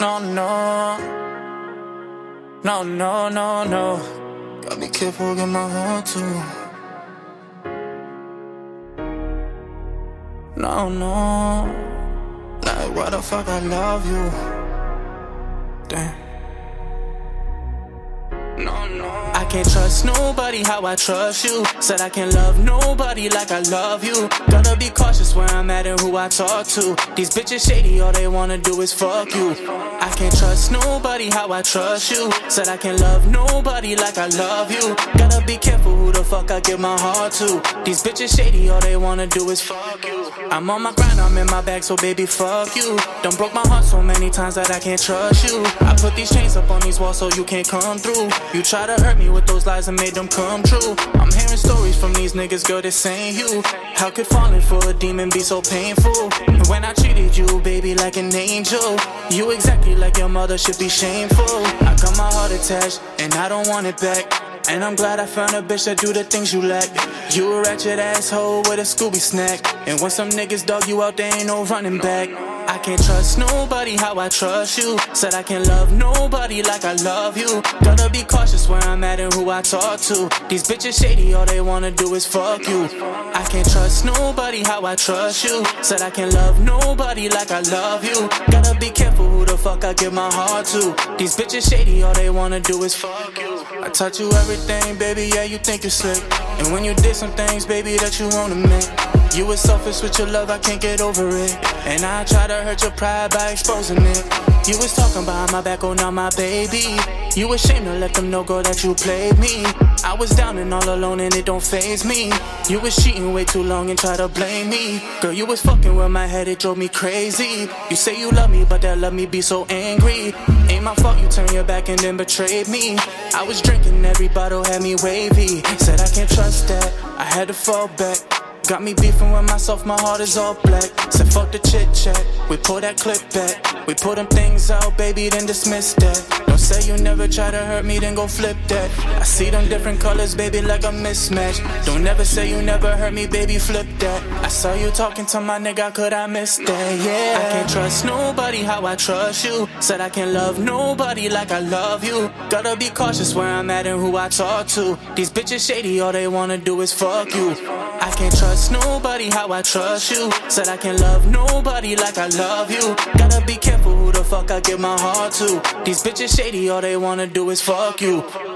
No, no. No, no, no, no. Gotta be careful, get my heart too. No, no. Like, why the fuck I love you? Damn. No, no. I can't trust nobody how I trust you. Said I can't love nobody like I love you. Gotta be cautious where I'm at and who I talk to. These bitches shady, all they wanna do is fuck you. I can't trust nobody how I trust you. Said I can't love nobody like I love you. Gotta be careful who the fuck I give my heart to. These bitches shady, all they wanna do is fuck you. I'm on my grind, I'm in my bag, so baby fuck you. Done broke my heart so many times that I can't trust you. I put these chains up on these walls so you can't come through. You try to hurt me with those lies and made them come true. I'm hearing stories from these niggas, girl, this ain't you. How could falling for a demon be so painful? And when I treated you, baby, like an angel, you exactly like your mother, should be shameful. I got my heart attached, and I don't want it back. And I'm glad I found a bitch that do the things you lack. You a ratchet asshole with a Scooby snack. And when some niggas dog you out, there ain't no running back. I can't trust nobody how I trust you. Said I can't love nobody like I love you. Gotta be cautious where I'm at and who I talk to. These bitches shady, all they wanna do is fuck you. I can't trust nobody how I trust you. Said I can't love nobody like I love you. Gotta be careful who the fuck I give my heart to. These bitches shady, all they wanna do is fuck you. I taught you everything, baby, yeah, you think you're slick. And when you did some things, baby, that you wanna make. You were selfish with your love, I can't get over it. And I try to hurt your pride by exposing it. You was talking behind my back, oh, now my baby. You ashamed to let them know, girl, that you played me. I was down and all alone and it don't faze me. You was cheating way too long and try to blame me. Girl, you was fucking with my head, it drove me crazy. You say you love me, but that love me be so angry. Ain't my fault you turned your back and then betrayed me. I was drinking, every bottle had me wavy. Said I can't trust that, I had to fall back. Got me beefing with myself, my heart is all black. Said fuck the chit chat, we pull that clip back. We pull them things out, baby, then dismiss that. Don't say you never try to hurt me, then go flip that. I see them different colors, baby, like a mismatch. Don't ever say you never hurt me, baby, flip that. I saw you talking to my nigga, could I miss that, yeah. I can't trust nobody how I trust you. Said I can't love nobody like I love you. Gotta be cautious where I'm at and who I talk to. These bitches shady, all they wanna do is fuck you. I can't trust nobody how I trust you. Said I can't love nobody like I love you. Gotta be careful who the fuck I give my heart to. These bitches shady, all they wanna do is fuck you.